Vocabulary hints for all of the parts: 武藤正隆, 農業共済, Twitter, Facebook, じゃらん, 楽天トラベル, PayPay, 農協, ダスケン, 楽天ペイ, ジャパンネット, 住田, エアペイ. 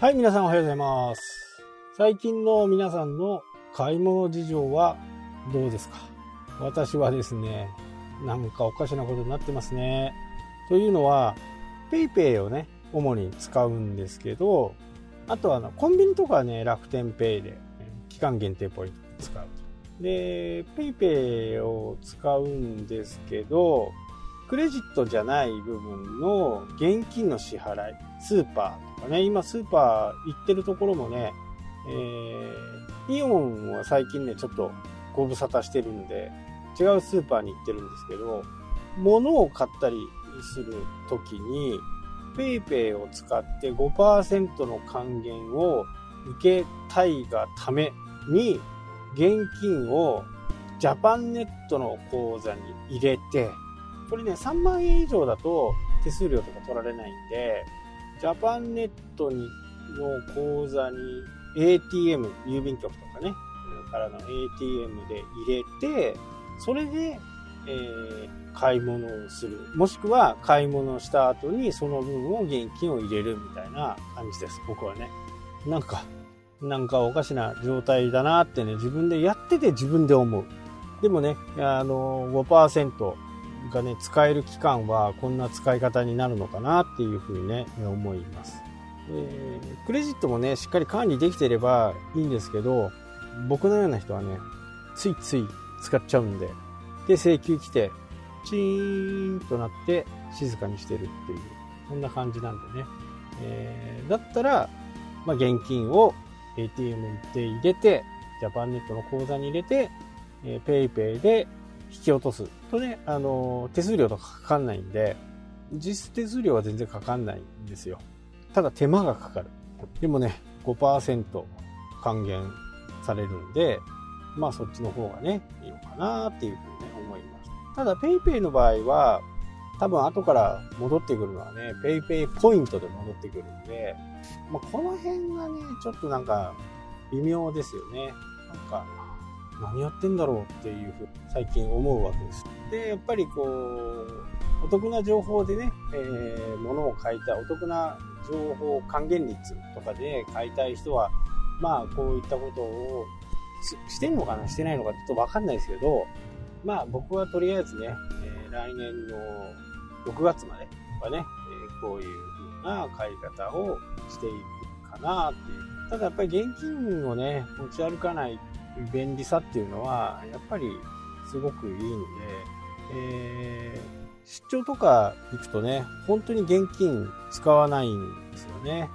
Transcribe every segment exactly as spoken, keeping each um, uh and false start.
はい、皆さんおはようございます。最近の皆さんの買い物事情はどうですか？私はですね、なんかおかしなことになってますね。というのは PayPay をね、主に使うんですけど、あとはあのコンビニとかね、楽天ペイで期間限定ポイント使うと。で PayPay を使うんですけど、クレジットじゃない部分の現金の支払い、スーパーとかね、今スーパー行ってるところもね、えー、イオンは最近ね、ちょっとご無沙汰してるんで、違うスーパーに行ってるんですけど、物を買ったりするときに、PayPay を使って ごパーセント の還元を受けたいがために、現金をジャパンネットの口座に入れて、これね、さんまんえん以上だと手数料とか取られないんで、ジャパンネットにの口座に エーティーエム、郵便局とかね、からの エーティーエム で入れて、それで、えー、買い物をする。もしくは買い物をした後にその分を現金を入れるみたいな感じです、僕はね。なんか、なんかおかしな状態だなってね、自分でやってて自分で思う。でもね、あの、ごパーセント、がね、使える期間はこんな使い方になるのかなっていうふうにね、思います。えー、クレジットもね、しっかり管理できていればいいんですけど、僕のような人はね、ついつい使っちゃうんで、で請求来てチーンとなって静かにしてるっていう、そんな感じなんでね、えー、だったら、まあ、現金を エーティーエム で入れて、ジャパンネットの口座に入れて、えー、PayPay で引き落とすとね、あの手数料とかかかんないんで、実質手数料は全然かかんないんですよ。ただ手間がかかる。でもね、 ごパーセント 還元されるんで、まあそっちの方がね、いいのかなっていうふうにね、思います。ただ PayPay の場合は多分後から戻ってくるのはね、 PayPay ポイントで戻ってくるんで、まあ、この辺がね、ちょっとなんか微妙ですよね。なんか何やってんだろうっていうふうに最近思うわけです。でやっぱりこうお得な情報でね、えー、物を買いたい、お得な情報還元率とかで買いたい人は、まあこういったことをしてんのかな、してないのかちょっと分かんないですけど、まあ僕はとりあえずね、えー、来年のろくがつまではね、えー、こういうふうな買い方をしていくかなっていう。ただやっぱり現金をね、持ち歩かない便利さっていうのはやっぱりすごくいいんで、えー、出張とか行くとね、本当に現金使わないんですよね。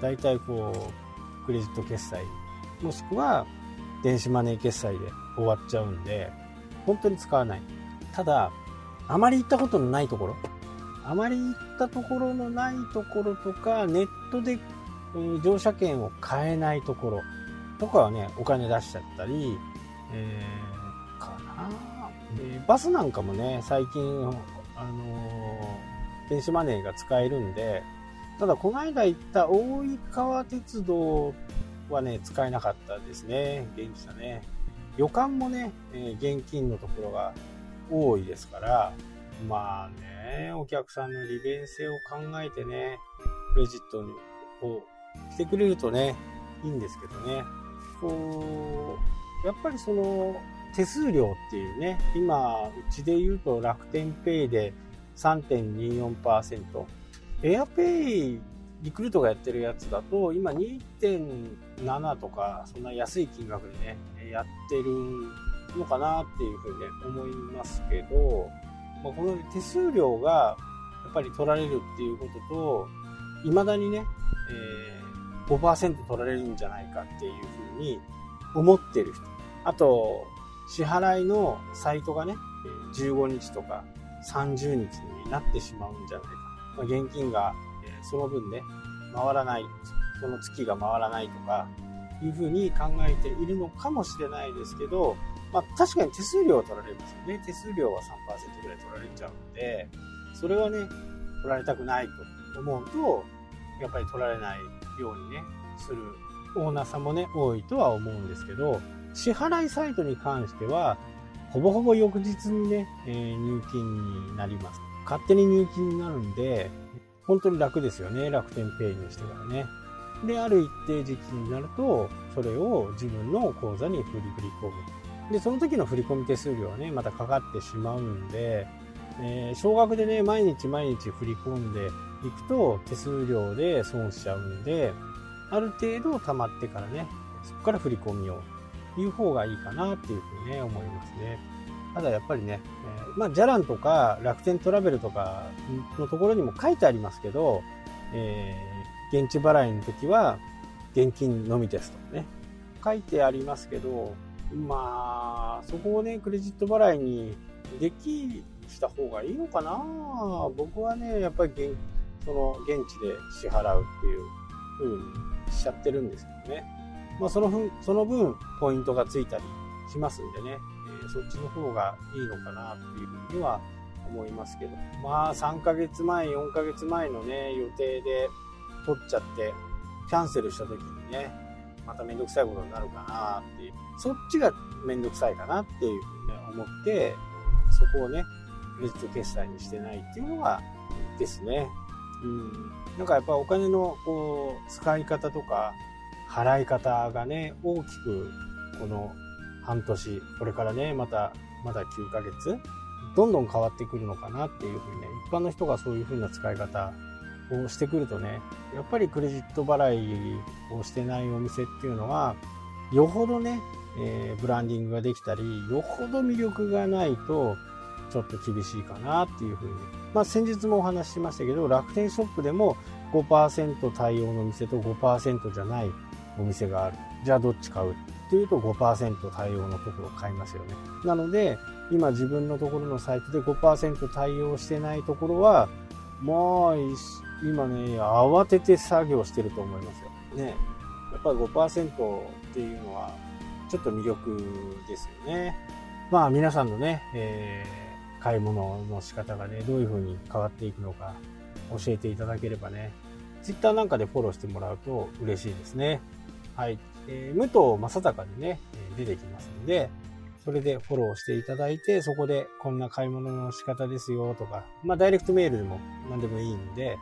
だいたいこうクレジット決済もしくは電子マネー決済で終わっちゃうんで、本当に使わない。ただあまり行ったことのないところ、あまり行ったところのないところとか、ネットで乗車券を買えないところとかはね、お金出しちゃったり、えー、かな、えー、バスなんかもね、最近、あのー、電子マネーが使えるんで。ただこの間行った大井川鉄道はね、使えなかったですね、現金だね。旅館もね、えー、現金のところが多いですから、まあね、お客さんの利便性を考えてね、クレジットをしてくれるとね、いいんですけどね。こうやっぱりその手数料っていうね、今うちで言うと楽天ペイで さんてんにーよんパーセント、 エアペイリクルートがやってるやつだと今 にてんなな とか、そんな安い金額でね、やってるのかなっていうふうにね、思いますけど、まあ、この手数料がやっぱり取られるっていうことと、未だにね、えーごパーセント 取られるんじゃないかっていうふうに思ってる人。あと、支払いのサイトがね、じゅうごにちとかさんじゅうにちになってしまうんじゃないか。まあ、現金がその分ね、回らない、その月が回らないとかいうふうに考えているのかもしれないですけど、まあ確かに手数料は取られますよね。手数料は さんパーセント ぐらい取られちゃうんで、それはね、取られたくないと思うと、やっぱり取られないようにね、するオーナーさんもね、多いとは思うんですけど、支払いサイトに関してはほぼほぼ翌日にね、えー、入金になります。勝手に入金になるんで本当に楽ですよね、楽天ペイにしてからね。で、ある一定時期になると、それを自分の口座に振り振り込む。で、その時の振り込み手数料はね、またかかってしまうんで、えー、少額でね、毎日毎日振り込んでいくと、手数料で損しちゃうんで、ある程度溜まってからね、そこから振り込みをいう方がいいかなっていうふうにね、思いますね。ただやっぱりね、えー、まあ、じゃらんとか楽天トラベルとかのところにも書いてありますけど、えー、現地払いの時は現金のみですとかね、書いてありますけど、まあ、そこをね、クレジット払いにできした方がいいのかな。僕はね、やっぱり現、その現地で支払うっていう風にしちゃってるんですけどね。まあ、その分、その分ポイントがついたりしますんでね、えー、そっちの方がいいのかなっていうふうには思いますけど、まあさんかげつまえ、よんかげつまえのね、予定で取っちゃってキャンセルした時にね、まためんどくさいことになるかなっていう、そっちがめんどくさいかなっていうふうに、ね、思って、そこをね、クレジット決済にしてないっていうのがですね、うん、なんかやっぱお金のこう使い方とか払い方がね、大きくこの半年、これからね、またまだきゅうかげつ、どんどん変わってくるのかなっていうふうにね、一般の人がそういうふうな使い方をしてくるとね、やっぱりクレジット払いをしてないお店っていうのは、よほどね、えー、ブランディングができたり、よほど魅力がないとちょっと厳しいかなっていうふうに、まあ、先日もお話ししましたけど、楽天ショップでも ごパーセント 対応の店と ごパーセント じゃないお店がある。じゃあどっち買うっていうと ごパーセント 対応のところを買いますよね。なので今自分のところのサイトで ごパーセント 対応してないところは、もう今ね、慌てて作業してると思いますよね。やっぱり ごパーセント っていうのはちょっと魅力ですよね。まあ皆さんのね、えー、買い物の仕方がね、どういう風に変わっていくのか教えていただければね、Twitter なんかでフォローしてもらうと嬉しいですね。はい、えー、武藤正隆でね、出てきますので、それでフォローしていただいて、そこでこんな買い物の仕方ですよとか、まあダイレクトメールでも何でもいいんで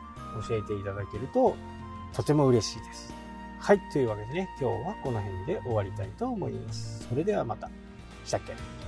教えていただけるととても嬉しいです。はい、というわけでね、今日はこの辺で終わりたいと思います。それではまた。したっけ？